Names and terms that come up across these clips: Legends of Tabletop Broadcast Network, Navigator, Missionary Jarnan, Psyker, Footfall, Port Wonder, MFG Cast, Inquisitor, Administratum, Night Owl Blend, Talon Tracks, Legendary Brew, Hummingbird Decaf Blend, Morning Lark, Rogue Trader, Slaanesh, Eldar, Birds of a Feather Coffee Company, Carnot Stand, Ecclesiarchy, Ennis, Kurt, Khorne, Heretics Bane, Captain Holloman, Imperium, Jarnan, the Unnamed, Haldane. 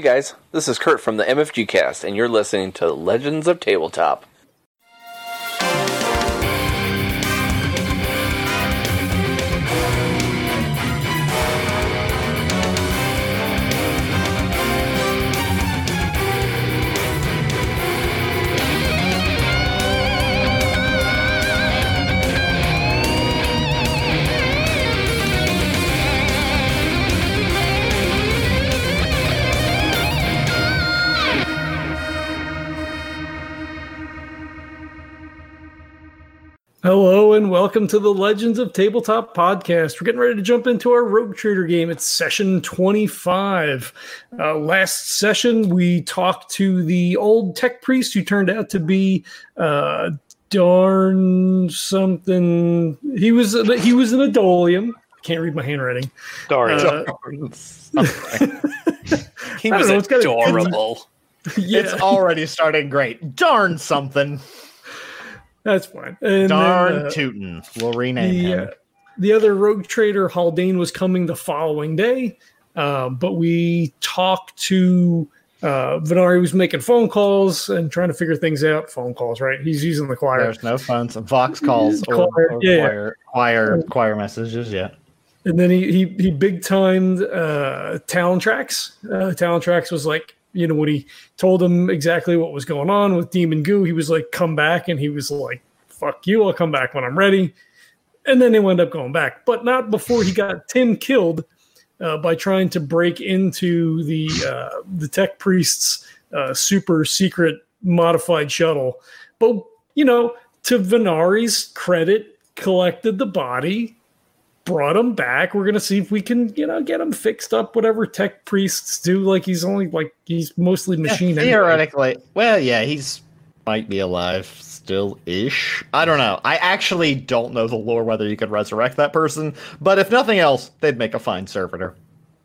Hey guys, this is Kurt from the MFG Cast, and you're listening to Legends of Tabletop. Hello and welcome to the Legends of Tabletop podcast. We're getting ready to jump into our Rogue Trader game. It's session 25. Last session, we talked to the old tech priest who turned out to be darn something. He was an Adolium. I can't read my handwriting. Darn something. He was adorable. Yeah. It's already starting great. Darn something. That's fine. And darn then, tootin'. We'll rename him. The other rogue trader, Haldane, was coming the following day, but we talked to Vinari, who's making phone calls and trying to figure things out. Phone calls, right? He's using the choir. There's no phones. Vox calls choir messages, yeah. And then he big-timed Talon Tracks. Talon Tracks was like, when he told him exactly what was going on with Demon Goo, he was like, come back. And he was like, fuck you, I'll come back when I'm ready. And then they wound up going back. But not before he got Tim killed by trying to break into the tech priest's super secret modified shuttle. But, to Vinari's credit, collected the body, brought him back. We're going to see if we can, get him fixed up, whatever tech priests do. Like, he's mostly machine. Yeah, theoretically. Anyway. Well, yeah, he's might be alive still-ish. I don't know. I actually don't know the lore whether you could resurrect that person, but if nothing else, they'd make a fine servitor.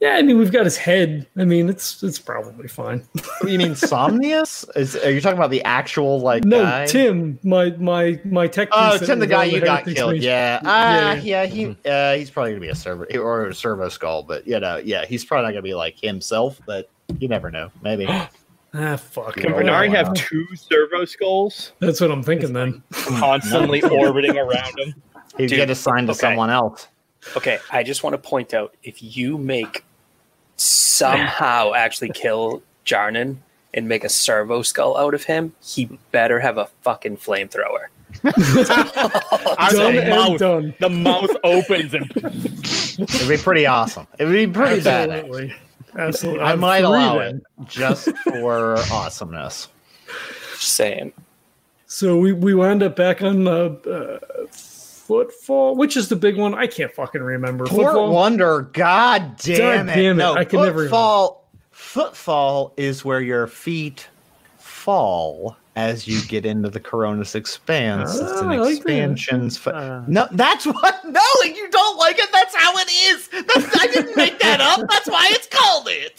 Yeah, we've got his head. It's probably fine. You mean Somnius? Are you talking about the actual guy? Tim, my tech. Oh, Tim, the guy you got killed. Yeah. He's probably gonna be a server or a servo skull, but he's probably not gonna be like himself. But you never know. Maybe. Fuck. Can Bernard have two servo skulls? That's what I'm thinking. Then constantly orbiting around him. He'd get assigned to someone else. Okay, I just want to point out, if you make somehow actually kill Jarnan and make a servo skull out of him, he better have a fucking flamethrower. The mouth opens and it'd be pretty awesome. It'd be pretty bad. Absolutely. I might allow it just for awesomeness. Just saying. So we wound up back on Footfall, which is the big one. I can't fucking remember. Port Wonder, god damn it. No, I can never remember. Footfall is where your feet fall as you get into the Coronis Expanse. It's an expansion's no, that's what. No, you don't like it. That's how it is. I didn't make that up. That's why it's called it.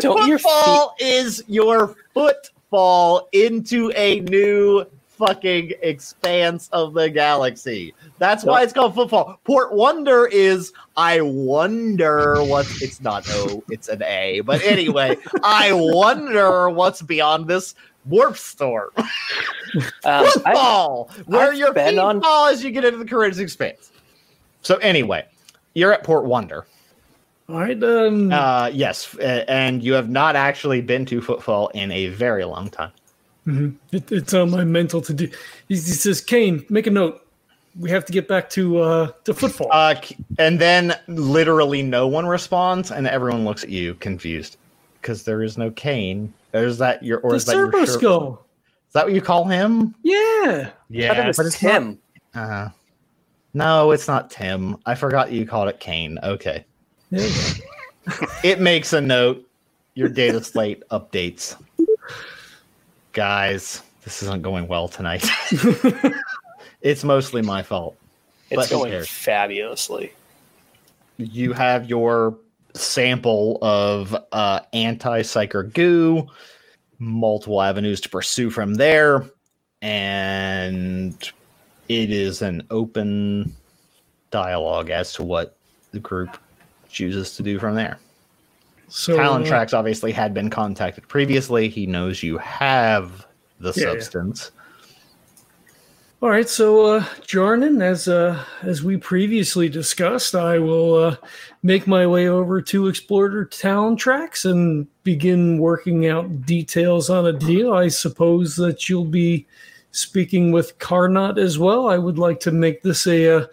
Footfall is your footfall into a new fucking expanse of the galaxy. That's why it's called Footfall. Port Wonder is I wonder what's it's not O, it's an A. But anyway, I wonder what's beyond this warp storm. Footfall, where your feet fall as you get into the Carnot Expanse. So anyway, you're at Port Wonder. All right, then. Yes, and you have not actually been to Footfall in a very long time. Mm-hmm. It's on my mental to do. He says, Kane, make a note. We have to get back to Footfall. And then literally no one responds, and everyone looks at you confused because there is no Kane. There's that your or the is that servo your skull? Is that what you call him? Yeah, yeah. But it's Tim. No, it's not Tim. I forgot you called it Kane. Okay. There you go. It makes a note. Your data slate updates. Guys, this isn't going well tonight. It's mostly my fault. It's going fabulously. You have your sample of anti-psyker goo, multiple avenues to pursue from there, and it is an open dialogue as to what the group chooses to do from there. So Talon Tracks obviously had been contacted previously. He knows you have the substance. All right, so Jarnan, as we previously discussed, I will make my way over to Explorer Talon Tracks and begin working out details on a deal. I suppose that you'll be speaking with Carnot as well. I would like to make this a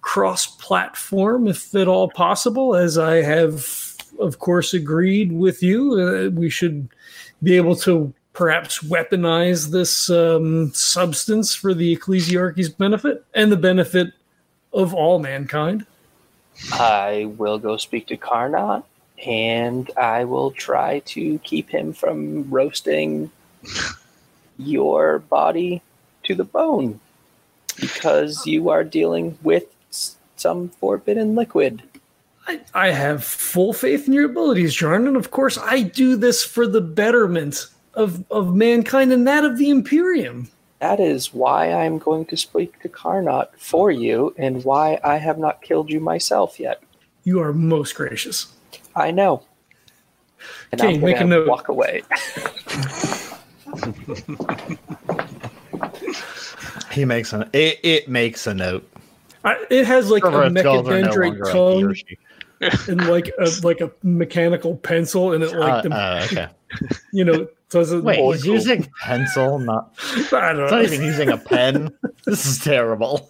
cross-platform, if at all possible, as I have, of course, agreed with you. We should be able to perhaps weaponize this substance for the Ecclesiarchy's benefit and the benefit of all mankind. I will go speak to Carnot, and I will try to keep him from roasting your body to the bone, because you are dealing with some forbidden liquid. I have full faith in your abilities, Jarnan, and of course I do this for the betterment of mankind and that of the Imperium. That is why I'm going to speak to Carnot for you, and why I have not killed you myself yet. You are most gracious. I know. And okay, I'm going to walk away. He makes an it makes a note. It has like a mechanodrate tongue and like a mechanical pencil, and it like you know, doesn't. Wait, he's cool. Using pencil, not. I don't know. It's not even using a pen. This is terrible.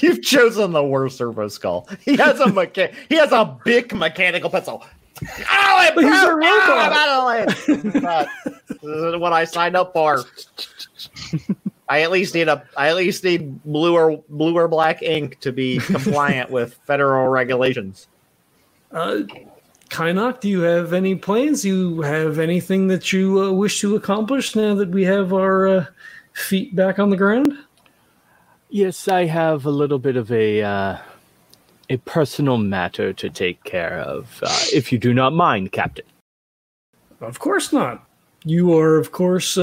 You've chosen the worst Servo Skull. He has a big mechanical pencil. Oh, it broke out of it. This is what I signed up for. I at least need blue or black ink to be compliant with federal regulations. Kynok, do you have any plans? Do you have anything that you wish to accomplish now that we have our feet back on the ground? Yes, I have a little bit of a personal matter to take care of, if you do not mind, Captain. Of course not. You are, of course,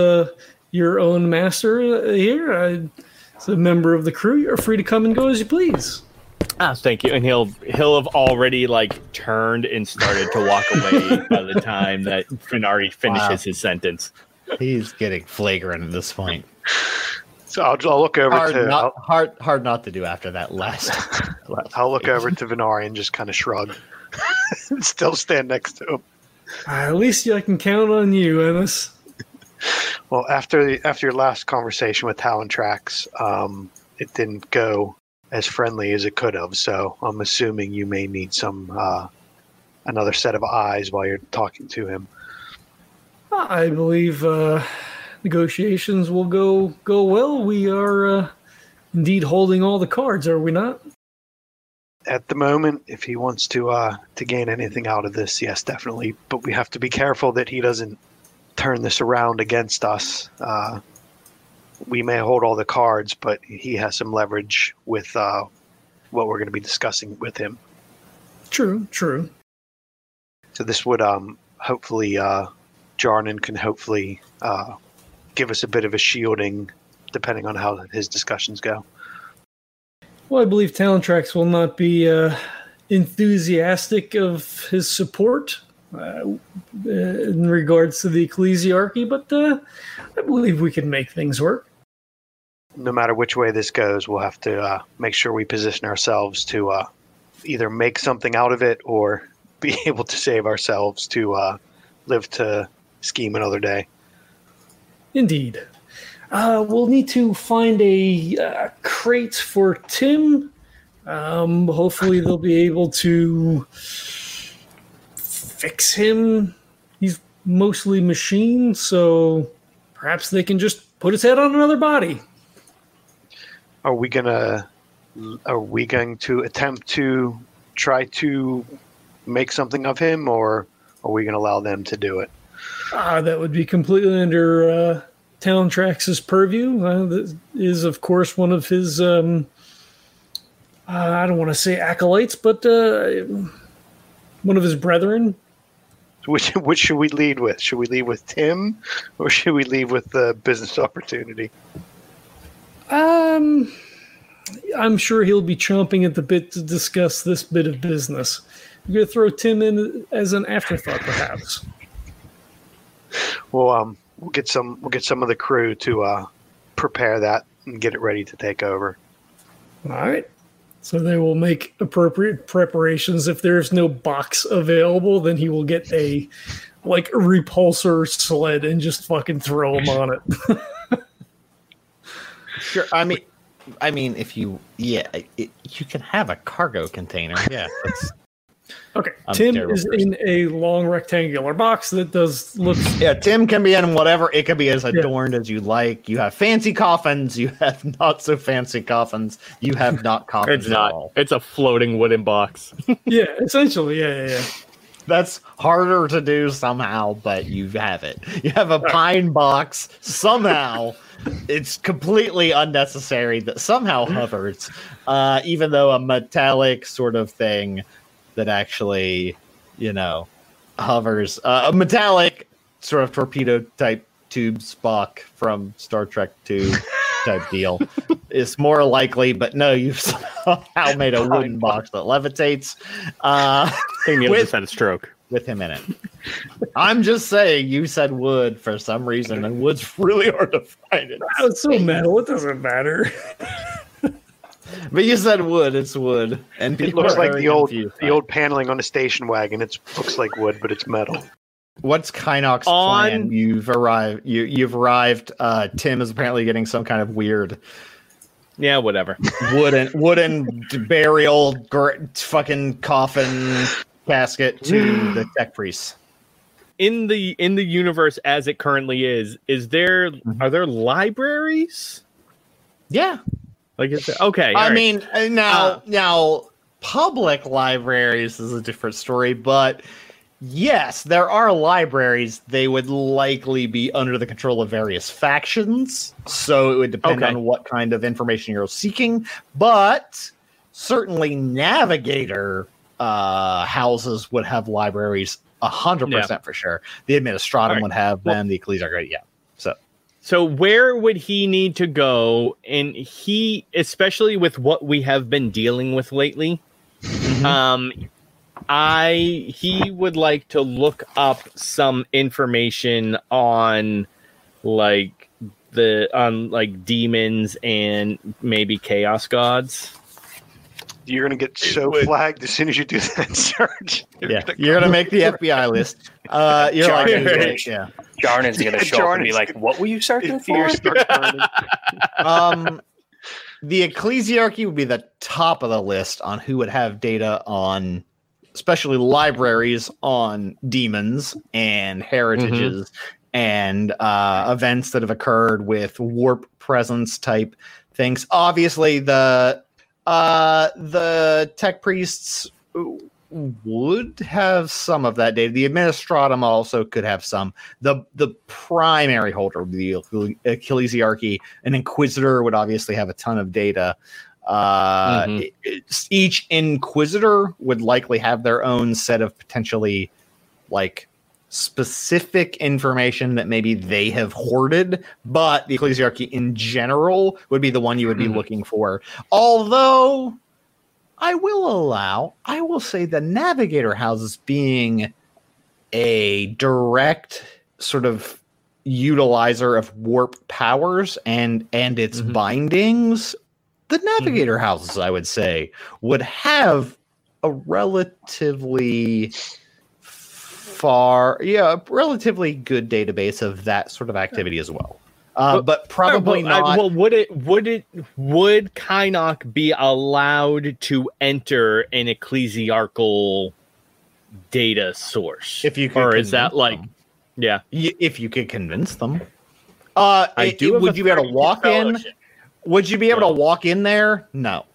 your own master here. As a member of the crew, you're free to come and go as you please. Ah, thank you. And he'll have already like turned and started to walk away by the time that Vinari finishes his sentence. He's getting flagrant at this point. So I'll look over hard not to do after that last. I'll look over to Vinari and just kind of shrug. And still stand next to him. At least I can count on you, Ennis. Well, after your last conversation with Talon Tracks, it didn't go as friendly as it could have. So I'm assuming you may need some another set of eyes while you're talking to him. I believe negotiations will go well. We are indeed holding all the cards, are we not? At the moment, if he wants to gain anything out of this, yes, definitely. But we have to be careful that he doesn't turn this around against us. We may hold all the cards, but he has some leverage with what we're going to be discussing with him. True. So this would hopefully, Jarnan can hopefully give us a bit of a shielding, depending on how his discussions go. Well, I believe Talon Tracks will not be enthusiastic of his support in regards to the Ecclesiarchy, but I believe we can make things work. No matter which way this goes, we'll have to make sure we position ourselves to either make something out of it or be able to save ourselves to live to scheme another day. Indeed. We'll need to find a crate for Tim. Hopefully they'll be able to fix him. He's mostly machine, so perhaps they can just put his head on another body. Are we going to attempt to try to make something of him, or are we going to allow them to do it? That would be completely under Talon Tracks' purview. That is, of course, one of his I don't want to say acolytes, but one of his brethren. Which should we lead with? Should we lead with Tim, or should we lead with the business opportunity? I'm sure he'll be chomping at the bit to discuss this bit of business. You're going to throw Tim in as an afterthought, perhaps. Well, we'll get some of the crew to prepare that and get it ready to take over. All right. So they will make appropriate preparations. If there's no box available, then he will get a repulsor sled and just fucking throw him on it. Sure. I mean, you can have a cargo container. Yeah. Okay. Tim is in a long rectangular box that does look. Yeah, Tim can be in whatever. It can be as adorned as you like. You have fancy coffins. You have not so fancy coffins. You have not coffins at all. It's a floating wooden box. Yeah, essentially. Yeah. That's harder to do somehow, but you have it. You have a pine box somehow. It's completely unnecessary that somehow hovers, even though a metallic sort of thing that actually, hovers. A metallic sort of torpedo type tube Spock from Star Trek II type deal is more likely, but no, you've somehow made a wooden box that levitates. Just had a stroke. With him in it. I'm just saying, you said wood for some reason, and wood's really hard to find. It's so metal, it doesn't matter. But you said wood, it's wood. And it looks like the old paneling on a station wagon. It looks like wood, but it's metal. What's Kynok's plan? You've arrived. Tim is apparently getting some kind of weird... Yeah, whatever. Wooden burial fucking coffin... casket to the tech priest. In the universe as it currently is there are there libraries? Yeah, like it's okay. Now public libraries is a different story, but yes, there are libraries. They would likely be under the control of various factions, so it would depend on what kind of information you're seeking. But certainly, Navigator. Houses would have libraries 100% for sure. The Administratum would have them. The Ecclesiarchy, yeah. So where would he need to go? And he, especially with what we have been dealing with lately, he would like to look up some information on like demons and maybe chaos gods. You're going to get flagged as soon as you do that search. You're going to make the FBI list. Jarnan's going to show up and be like, what were you searching for? The Ecclesiarchy would be the top of the list on who would have data on, especially libraries on demons and heritages and events that have occurred with warp presence type things. Obviously, the tech priests would have some of that data. The Administratum also could have some. The primary holder of the Ecclesiarchy, an Inquisitor, would obviously have a ton of data. Each Inquisitor would likely have their own set of potentially specific information that maybe they have hoarded, but the Ecclesiarchy in general would be the one you would be looking for. Although I will say the Navigator houses being a direct sort of utilizer of warp powers and its bindings, the Navigator houses, I would say, would have a relatively good database of that sort of activity as well. But probably not. Would Kynok be allowed to enter an ecclesiarchal data source? If you could, or is that like, them. Yeah, if you could convince them, would you be able to walk in? Would you be able to walk in there? No.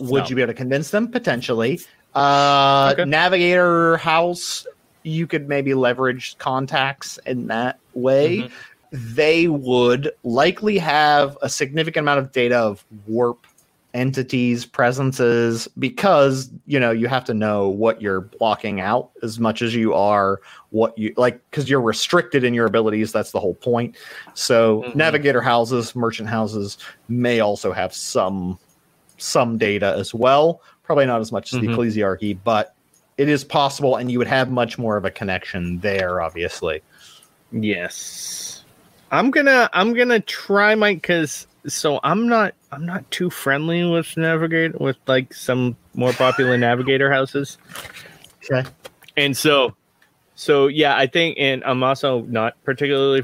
Would you be able to convince them? Potentially. Navigator house. You could maybe leverage contacts in that way. They would likely have a significant amount of data of warp entities, presences, because, you have to know what you're blocking out as much as you are because you're restricted in your abilities. That's the whole point. So Navigator houses, merchant houses may also have some data as well. Probably not as much as the Ecclesiarchy, but it is possible, and you would have much more of a connection there, obviously. Yes, I'm gonna try my, because so I'm not too friendly with Navigator, with like some more popular Navigator houses. Okay, and so yeah, I think, and I'm also not particularly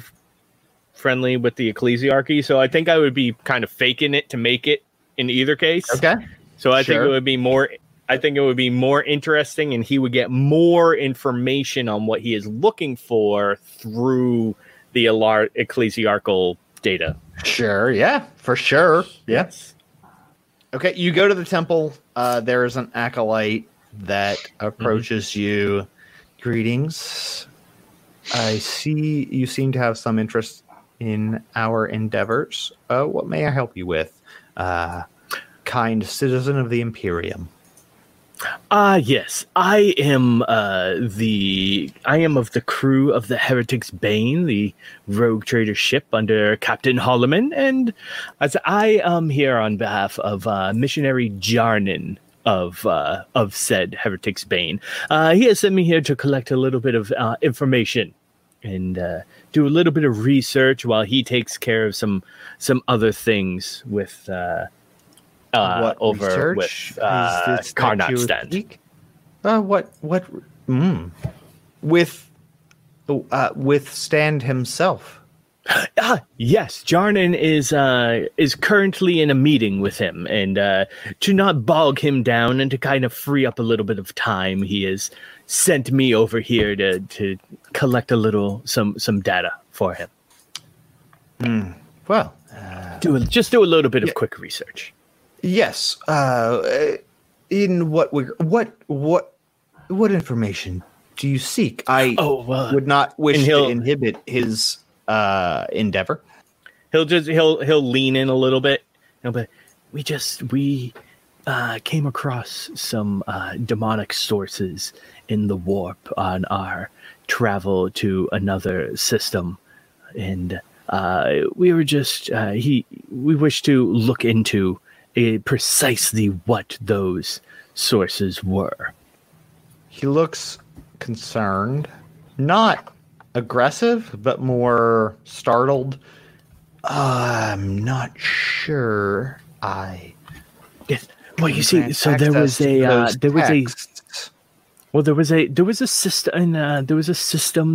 friendly with the Ecclesiarchy, so I think I would be kind of faking it to make it in either case. Okay, so I think it would be more. I think it would be more interesting, and he would get more information on what he is looking for through the ecclesiarchal data. Sure. Yeah, for sure. Yes. Okay. You go to the temple. There is an acolyte that approaches you. Greetings. I see you seem to have some interest in our endeavors. What may I help you with? Kind citizen of the Imperium. Yes, I am of the crew of the Heretics Bane, the Rogue Trader ship under Captain Holloman, and as I am here on behalf of Missionary Jarnan of said Heretics Bane. He has sent me here to collect a little bit of information and do a little bit of research while he takes care of some other things with. What over research with Carnot Stand? With Stand himself? Yes, Jarnan is currently in a meeting with him, and to not bog him down and to kind of free up a little bit of time, he has sent me over here to collect a little some data for him. Well, do a little bit of quick research. Yes. In what information do you seek? I would not wish to inhibit his endeavor. He'll lean in a little bit. But we came across some demonic sources in the warp on our travel to another system, and we wish to look into. Precisely what those sources were. He looks concerned, not aggressive, but more startled. I'm not sure. Yes. Well, you see, so there was a system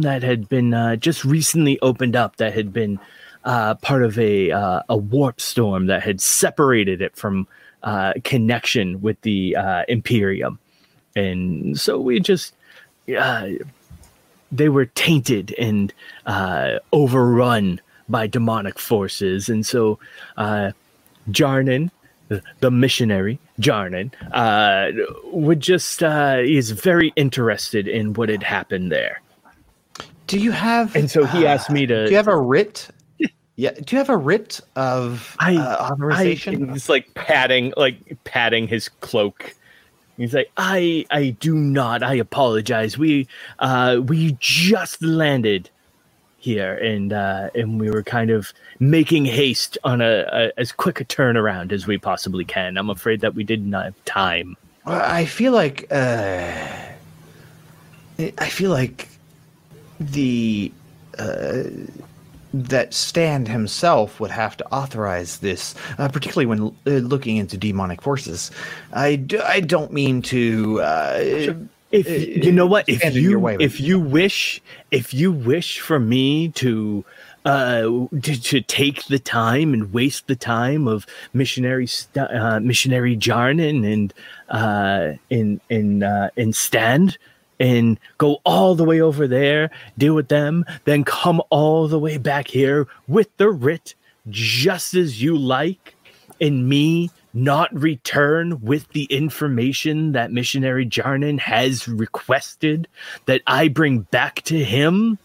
that had been just recently opened up that had been. Part of a warp storm that had separated it from connection with the Imperium. And so we just... they were tainted and overrun by demonic forces. And so Jarnan, the missionary, Jarnan, would just... is very interested in what had happened there. Do you have... And so he asked me to... Do you have a writ... Yeah, do you have a writ of authorization? He's patting his cloak. He's like, I do not. I apologize. We just landed here, and we were kind of making haste on a as quick a turnaround as we possibly can. I'm afraid that we did not have time. I feel like the. That Stand himself would have to authorize this, particularly when looking into demonic forces. I don't mean to. If you wish for me to take the time and waste the time of missionary Jarnan and Stand. And go all the way over there, deal with them, then come all the way back here with the writ, just as you like, and me not return with the information that Missionary Jarnan has requested that I bring back to him.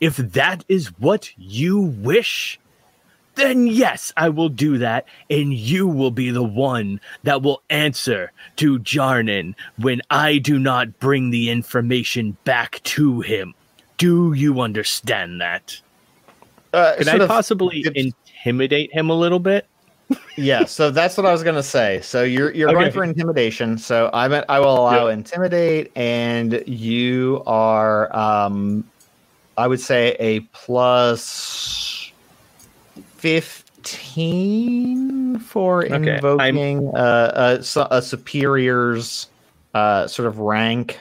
If that is what you wish, then yes, I will do that, and you will be the one that will answer to Jarnan when I do not bring the information back to him. Do you understand that? Can I possibly intimidate him a little bit? Yeah, so that's what I was gonna say. So you're okay. Right for intimidation. So I will allow intimidate, and you are I would say a plus 15 for invoking a superior's sort of rank.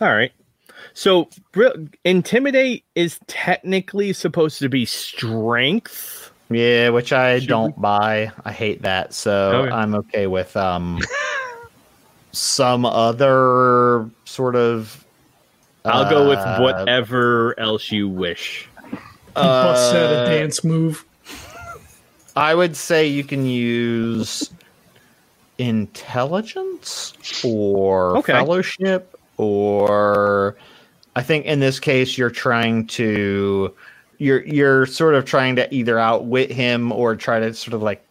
All right. So intimidate is technically supposed to be strength. Yeah, which I don't buy. I hate that. So I'm okay with some other sort of. I'll go with whatever else you wish. Plus a dance move. I would say you can use intelligence or fellowship, or I think in this case you're trying to you're sort of trying to either outwit him or try to sort of like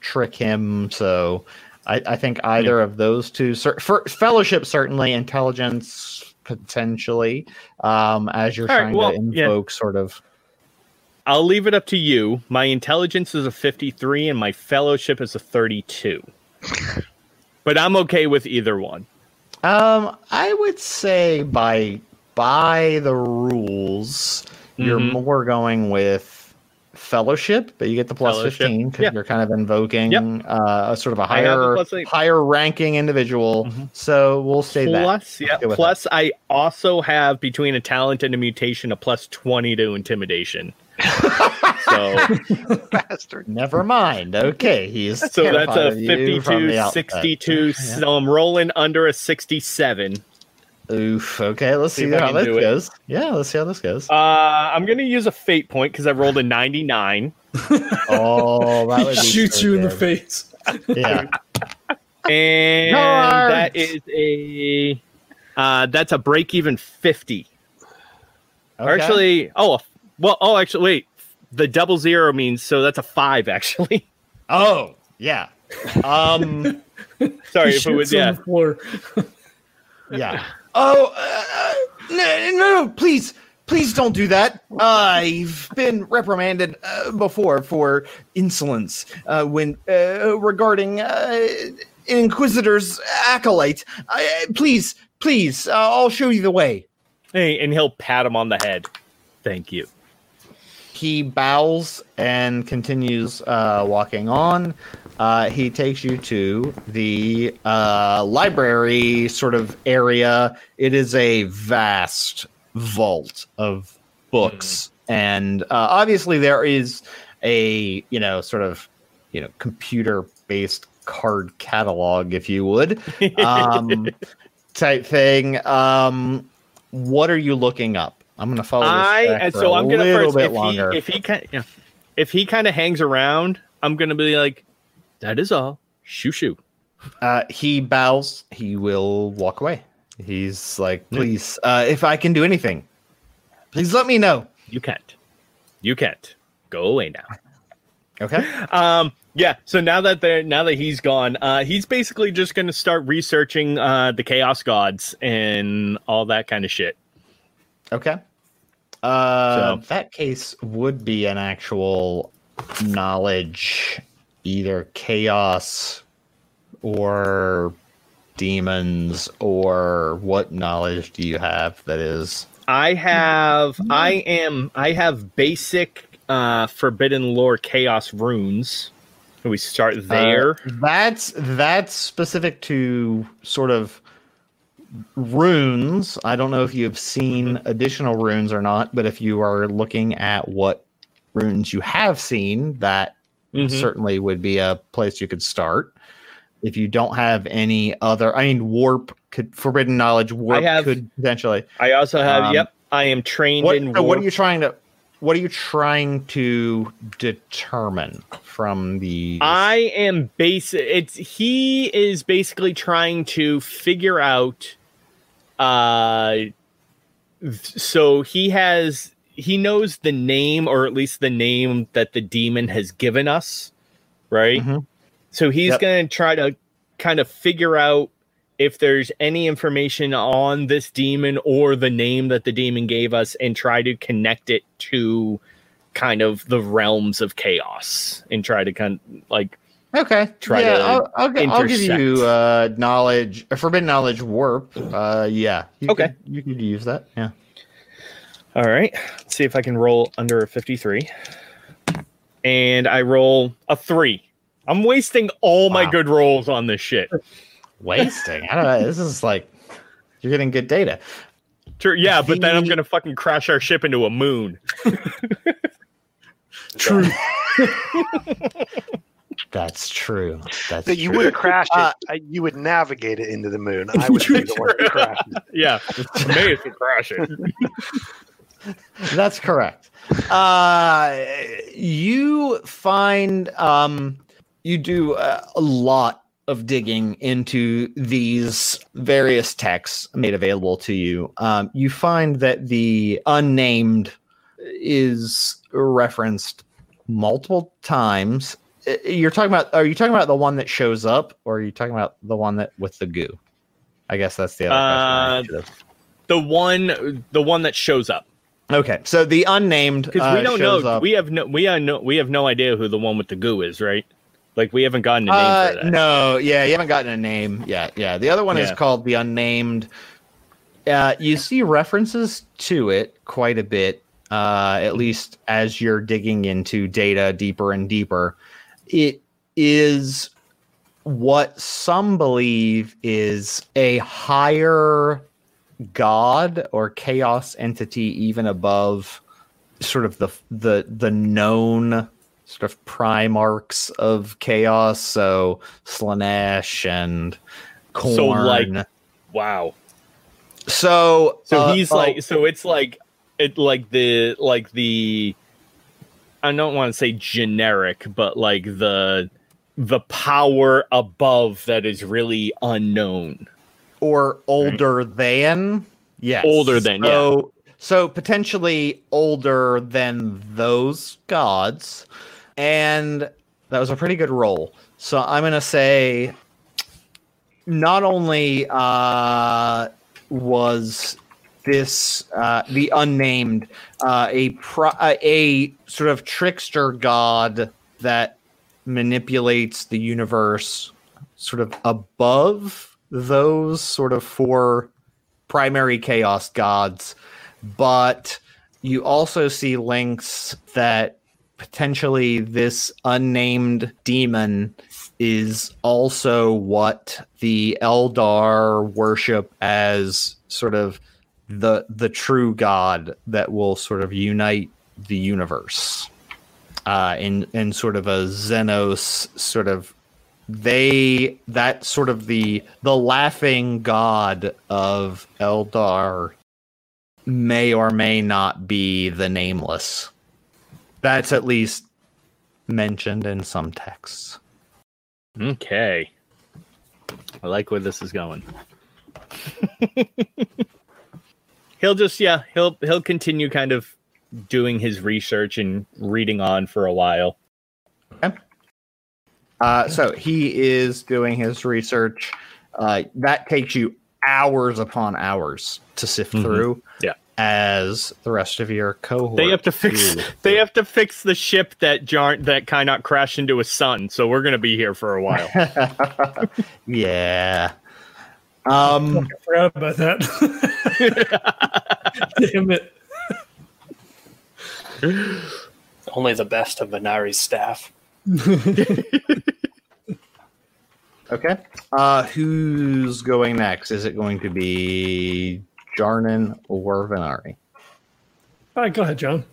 trick him. So I think either of those two, fellowship certainly, intelligence potentially, as you're trying to invoke sort of. I'll leave it up to you. My intelligence is a 53 and my fellowship is a 32. But I'm okay with either one. I would say by the rules, you're more going with fellowship, but you get the plus 15 because you're kind of invoking a sort of a higher ranking individual. Mm-hmm. So we'll say plus, that. Plus, I also have between a talent and a mutation a plus 20 to intimidation. So bastard. Never mind. Okay, he's so that's a 52, 62. So I'm rolling under a 67. Oof. Okay, let's see how this goes. Yeah, let's see how this goes. I'm gonna use a fate point because I rolled a 99. Oh, that would shoot you in the face. Yeah, and that is a that's a break even 50. Okay. Actually, actually, wait. The 00 means so that's a 5, actually. Oh, yeah. Sorry if it was on the floor. Yeah. Oh, no, please don't do that. I've been reprimanded before for insolence when regarding Inquisitor's acolyte. Please, I'll show you the way. Hey, and he'll pat him on the head. Thank you. He bows and continues walking on. He takes you to the library sort of area. It is a vast vault of books. And obviously there is a, sort of, computer-based card catalog, if you would, type thing. What are you looking up? I'm going to follow this so I'm going to first, if he kind of hangs around, I'm going to be like, that is all. Shoo. He bows. He will walk away. He's like, please, if I can do anything, please let me know. You can't go away now. Okay. Yeah. So now that he's gone, he's basically just going to start researching the Chaos Gods and all that kind of shit. Okay. So that case would be an actual knowledge, either chaos or demons, or what knowledge do you have that is? I have basic forbidden lore chaos runes. Can we start there? That's specific to sort of runes. I don't know if you've seen additional runes or not, but if you are looking at what runes you have seen, that certainly would be a place you could start. If you don't have any other, warp could forbidden knowledge. Could potentially. I also have. I am trained in warp. What are you trying to determine from the? I am basic. He is basically trying to figure out. So he knows the name, or at least the name that the demon has given us, right? Mm-hmm. So he's going to try to kind of figure out if there's any information on this demon or the name that the demon gave us, and try to connect it to kind of the realms of chaos and try to kind of like I'll give you knowledge, forbidden knowledge warp. You could use that. Yeah. All right. Let's see if I can roll under a 53. And I roll a 3. I'm wasting all my good rolls on this shit. Wasting? I don't know. This is like you're getting good data. True. Yeah, but then I'm gonna fucking crash our ship into a moon. True. That's true. That's but you would have crashed it. You would navigate it into the moon. I would be the one to crash it. Yeah, it's amazing crashing. That's correct. You find you do a lot of digging into these various texts made available to you. You find that the Unnamed is referenced multiple times. You're talking about, are you talking about the one that shows up, or are you talking about the one that with the goo? I guess that's the other question. The one that shows up. Okay, so the Unnamed, because we don't know, we have no idea who the one with the goo is, right? Like we haven't gotten a name for that. No, yeah, you haven't gotten a name yet. Yeah, the other one is called the Unnamed. You see references to it quite a bit, at least as you're digging into data deeper and deeper. It is what some believe is a higher god or chaos entity, even above sort of the known sort of primarchs of chaos, so Slaanesh and Khorne. So like, wow. So he's like, so it's like it like the I don't want to say generic, but like the power above that is really unknown. Or older than, yes. Older than, so, yeah. So potentially older than those gods. And that was a pretty good roll. So I'm going to say not only was this, the Unnamed, a sort of trickster god that manipulates the universe sort of above those sort of four primary chaos gods, but you also see links that potentially this Unnamed demon is also what the Eldar worship as sort of the true god that will sort of unite the universe in sort of a Xenos sort of that sort of the laughing god of Eldar may or may not be the Nameless. That's at least mentioned in some texts. Okay. I like where this is going. He'll continue kind of doing his research and reading on for a while. Okay. So he is doing his research. That takes you hours upon hours to sift through. Yeah. As the rest of your cohort, they have to fix the ship that Kynok crashed into a sun. So we're gonna be here for a while. Yeah. I forgot about that. Damn it! Only the best of Vinari's staff. Okay. Who's going next? Is it going to be Jarnan or Vinari? All right, go ahead, John.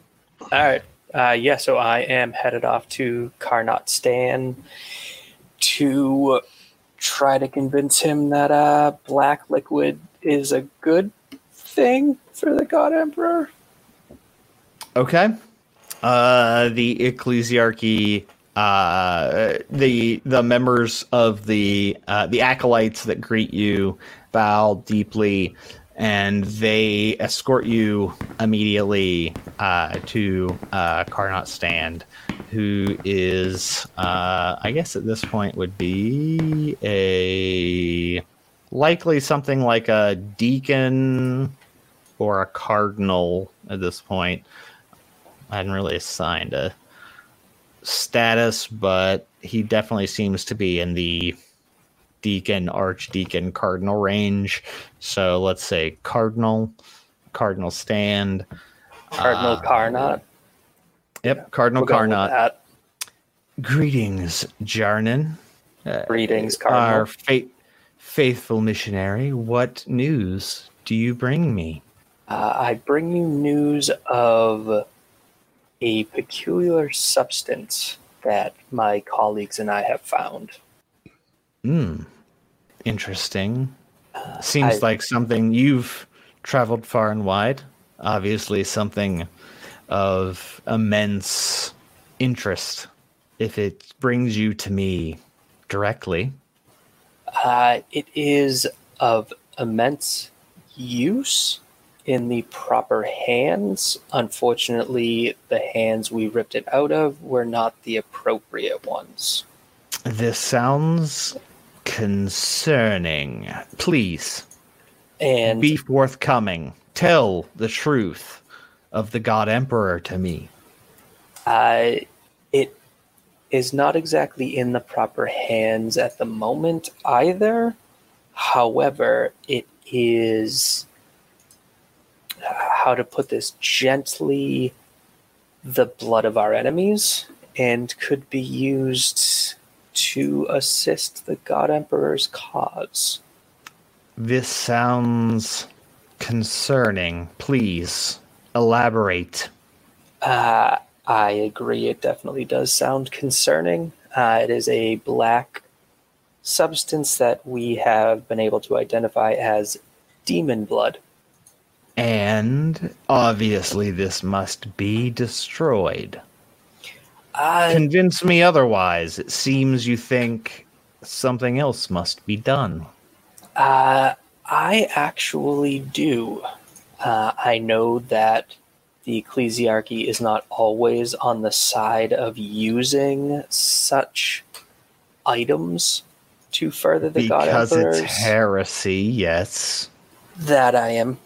All right. So I am headed off to Carnot Stand to try to convince him that black liquid is a good thing for the God Emperor. Okay. The Ecclesiarchy, the members of the acolytes that greet you bow deeply, and they escort you immediately to Carnot Stand, who is, I guess at this point would be likely something like a deacon or a cardinal at this point. I hadn't really assigned a status, but he definitely seems to be in the deacon, archdeacon, cardinal range. So let's say cardinal, Cardinal Stand. Cardinal Carnot. Yep, Cardinal Carnot. Greetings, Jarnan. Greetings, Cardinal. Our faithful missionary, what news do you bring me? I bring you news of a peculiar substance that my colleagues and I have found. Hmm. Interesting. Seems like something you've traveled far and wide. Obviously something of immense interest. If it brings you to me directly. It is of immense use in the proper hands. Unfortunately, the hands we ripped it out of were not the appropriate ones. This sounds concerning. Please, and be forthcoming. Tell the truth of the God Emperor to me. It is not exactly in the proper hands at the moment either. However, it is, how to put this gently, the blood of our enemies, and could be used to assist the God Emperor's cause. This sounds concerning. Please elaborate. I agree. It definitely does sound concerning. It is a black substance that we have been able to identify as demon blood. And obviously this must be destroyed. Convince me otherwise. It seems you think something else must be done. I actually do. I know that the Ecclesiarchy is not always on the side of using such items to further the God Emperors. Because it's heresy, yes. That I am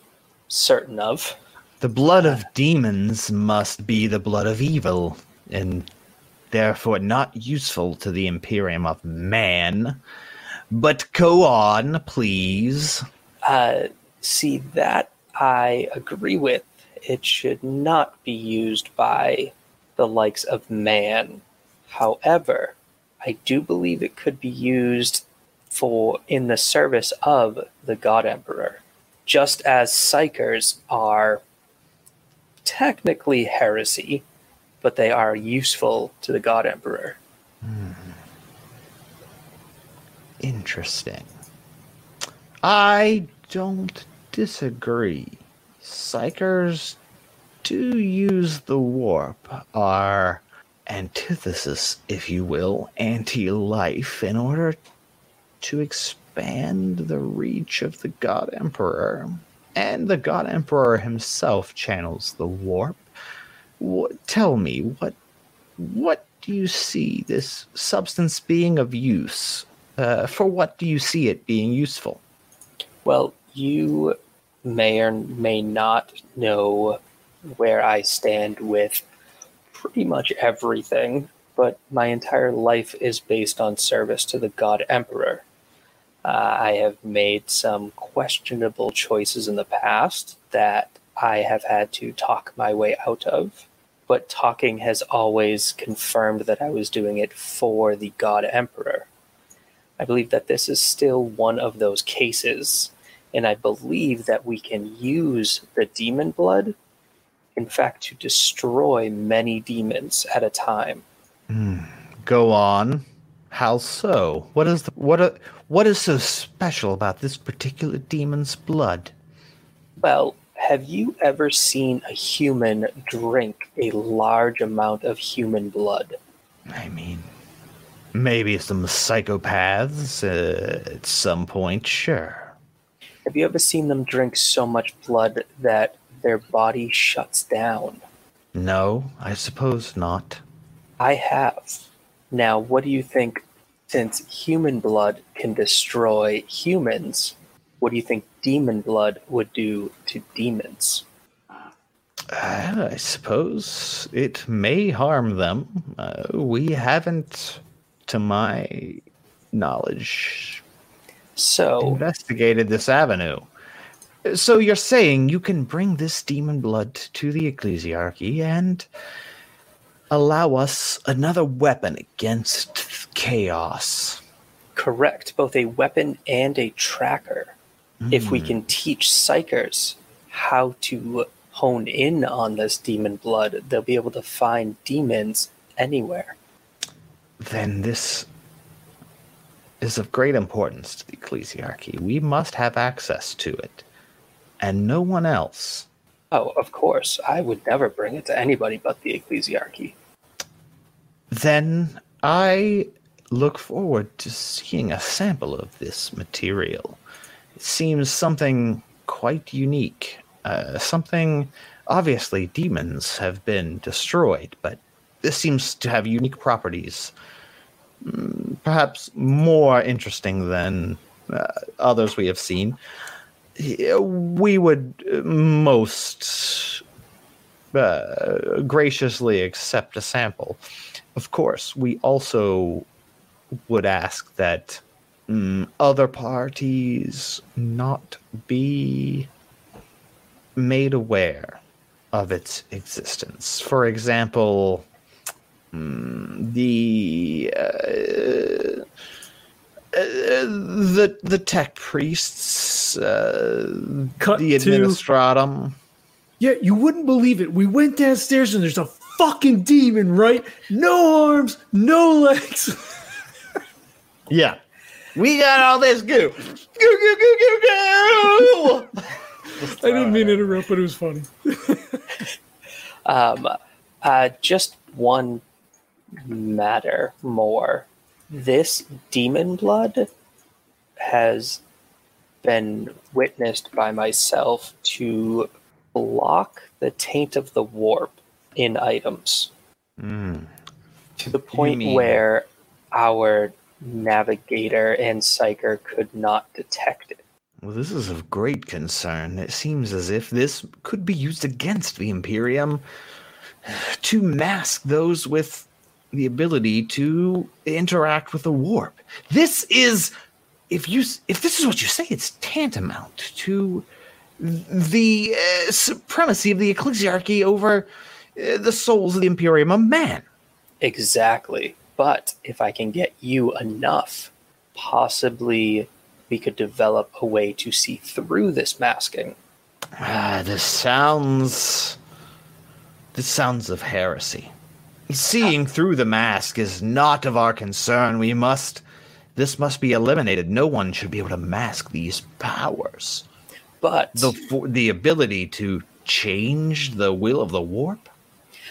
certain of. The blood of demons must be the blood of evil, and therefore not useful to the Imperium of man. But go on, please. See, that I agree with. It should not be used by the likes of man. However, I do believe it could be used for in the service of the God Emperor. Just as psychers are technically heresy, but they are useful to the God Emperor. Hmm. Interesting. I don't disagree. Psychers do use the warp, our antithesis, if you will, anti-life, in order to expand the reach of the God Emperor. And the God Emperor himself channels the warp. Tell me, what do you see this substance being of use? For what do you see it being useful? Well, you may or may not know where I stand with pretty much everything, but my entire life is based on service to the God Emperor. I have made some questionable choices in the past that I have had to talk my way out of, but talking has always confirmed that I was doing it for the God Emperor. I believe that this is still one of those cases, and I believe that we can use the demon blood, in fact, to destroy many demons at a time. Mm. Go on. How so? What is so special about this particular demon's blood? Well, have you ever seen a human drink a large amount of human blood? I mean, maybe some psychopaths at some point, sure. Have you ever seen them drink so much blood that their body shuts down? No, I suppose not. I have. Now, what do you think, since human blood can destroy humans, what do you think demon blood would do to demons? I suppose it may harm them. We haven't, to my knowledge, investigated this avenue. So you're saying you can bring this demon blood to the Ecclesiarchy and allow us another weapon against chaos. Correct. Both a weapon and a tracker. Mm. If we can teach psychers how to hone in on this demon blood, they'll be able to find demons anywhere. Then this is of great importance to the Ecclesiarchy. We must have access to it. And no one else. Oh, of course. I would never bring it to anybody but the Ecclesiarchy. Then I look forward to seeing a sample of this material. It seems something quite unique. Something, obviously, demons have been destroyed, but this seems to have unique properties. Perhaps more interesting than others we have seen. We would most graciously accept a sample. Of course, we also would ask that other parties not be made aware of its existence. For example, the tech priests, the Administratum. Yeah, you wouldn't believe it. We went downstairs and there's a fucking demon, right? No arms, no legs. Yeah. We got all this goo. Goo, goo, goo, goo, goo. I didn't mean to interrupt, but it was funny. Just one matter more. This demon blood has been witnessed by myself to block the taint of the warp in items. Mm. To the point where our Navigator and Psyker could not detect it. Well, this is of great concern. It seems as if this could be used against the Imperium to mask those with the ability to interact with the warp. This is, if this is what you say, it's tantamount to the supremacy of the Ecclesiarchy over the souls of the Imperium of man. Exactly. But if I can get you enough, possibly we could develop a way to see through this masking. This sounds of heresy. Seeing through the mask is not of our concern. This must be eliminated. No one should be able to mask these powers. But the ability to change the will of the warp?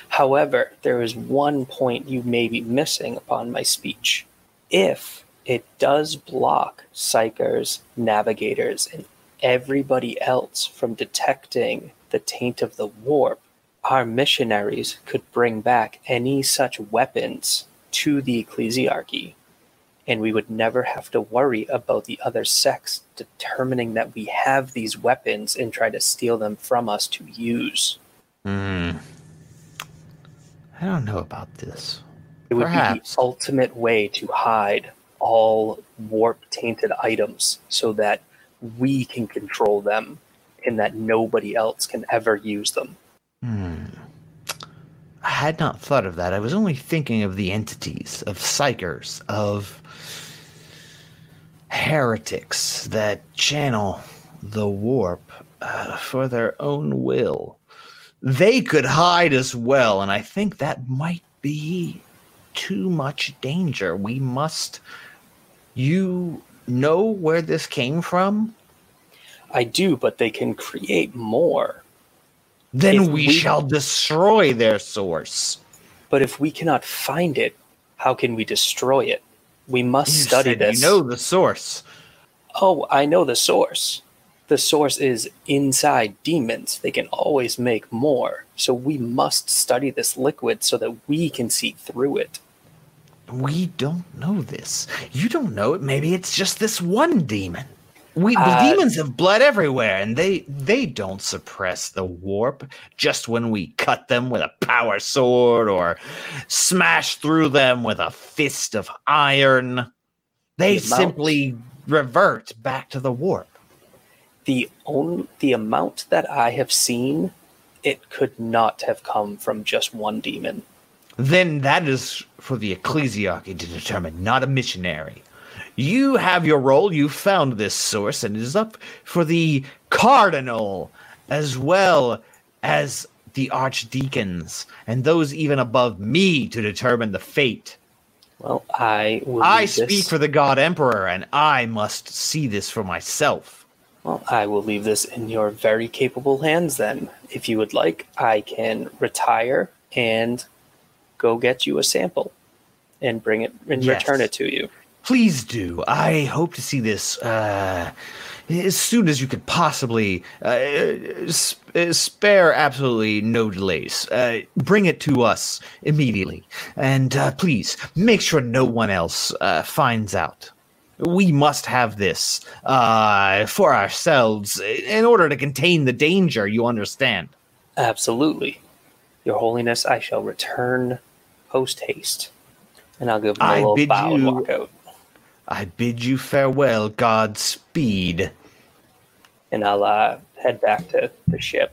However, there is one point you may be missing upon my speech. If it does block psychers, navigators, and everybody else from detecting the taint of the warp, our missionaries could bring back any such weapons to the Ecclesiarchy, and we would never have to worry about the other sects determining that we have these weapons and try to steal them from us to use. I don't know about this. It would be the ultimate way to hide all warp-tainted items so that we can control them and that nobody else can ever use them. I had not thought of that. I was only thinking of the entities, of psychers, of heretics that channel the warp for their own will. They could hide as well, and I think that might be too much danger. We must... You know where this came from? I do, but they can create more. Then we shall destroy their source. But if we cannot find it, how can we destroy it? We must study this. You know the source. Oh, I know the source. The source is inside demons. They can always make more. So we must study this liquid so that we can see through it. We don't know this. You don't know it. Maybe it's just this one demon. The demons have blood everywhere, and they don't suppress the warp just when we cut them with a power sword or smash through them with a fist of iron. They simply revert back to the warp. The amount that I have seen, it could not have come from just one demon. Then that is for the Ecclesiarchy to determine, not a missionary. You have your role, you found this source, and it is up for the cardinal as well as the archdeacons and those even above me to determine the fate. Well, I speak for the God Emperor, and I must see this for myself. Well, I will leave this in your very capable hands then. If you would like, I can retire and go get you a sample and bring it and return it to you. Please do. I hope to see this as soon as you could possibly spare absolutely no delays. Bring it to us immediately. And please, make sure no one else finds out. We must have this for ourselves in order to contain the danger, you understand? Absolutely. Your Holiness, I shall return post-haste. And I'll give them a little bow and walk out. I bid you farewell, Godspeed. And I'll head back to the ship.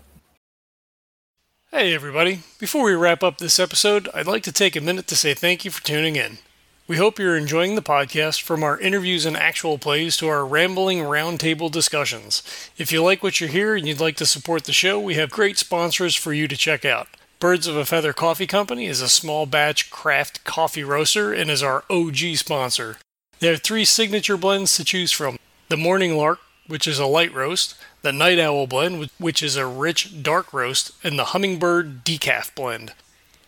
Hey, everybody. Before we wrap up this episode, I'd like to take a minute to say thank you for tuning in. We hope you're enjoying the podcast, from our interviews and actual plays to our rambling roundtable discussions. If you like what you hear and you'd like to support the show, we have great sponsors for you to check out. Birds of a Feather Coffee Company is a small batch craft coffee roaster and is our OG sponsor. They have 3 signature blends to choose from. The Morning Lark, which is a light roast, the Night Owl Blend, which is a rich dark roast, and the Hummingbird Decaf Blend.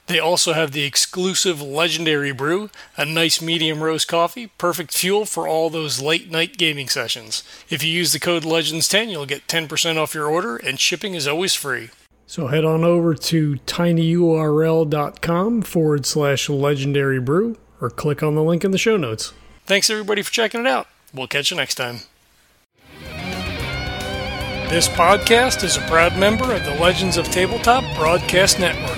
They also have the exclusive Legendary Brew, a nice medium roast coffee, perfect fuel for all those late night gaming sessions. If you use the code LEGENDS10, you'll get 10% off your order, and shipping is always free. So head on over to tinyurl.com/legendarybrew or click on the link in the show notes. Thanks everybody for checking it out. We'll catch you next time. This podcast is a proud member of the Legends of Tabletop Broadcast Network.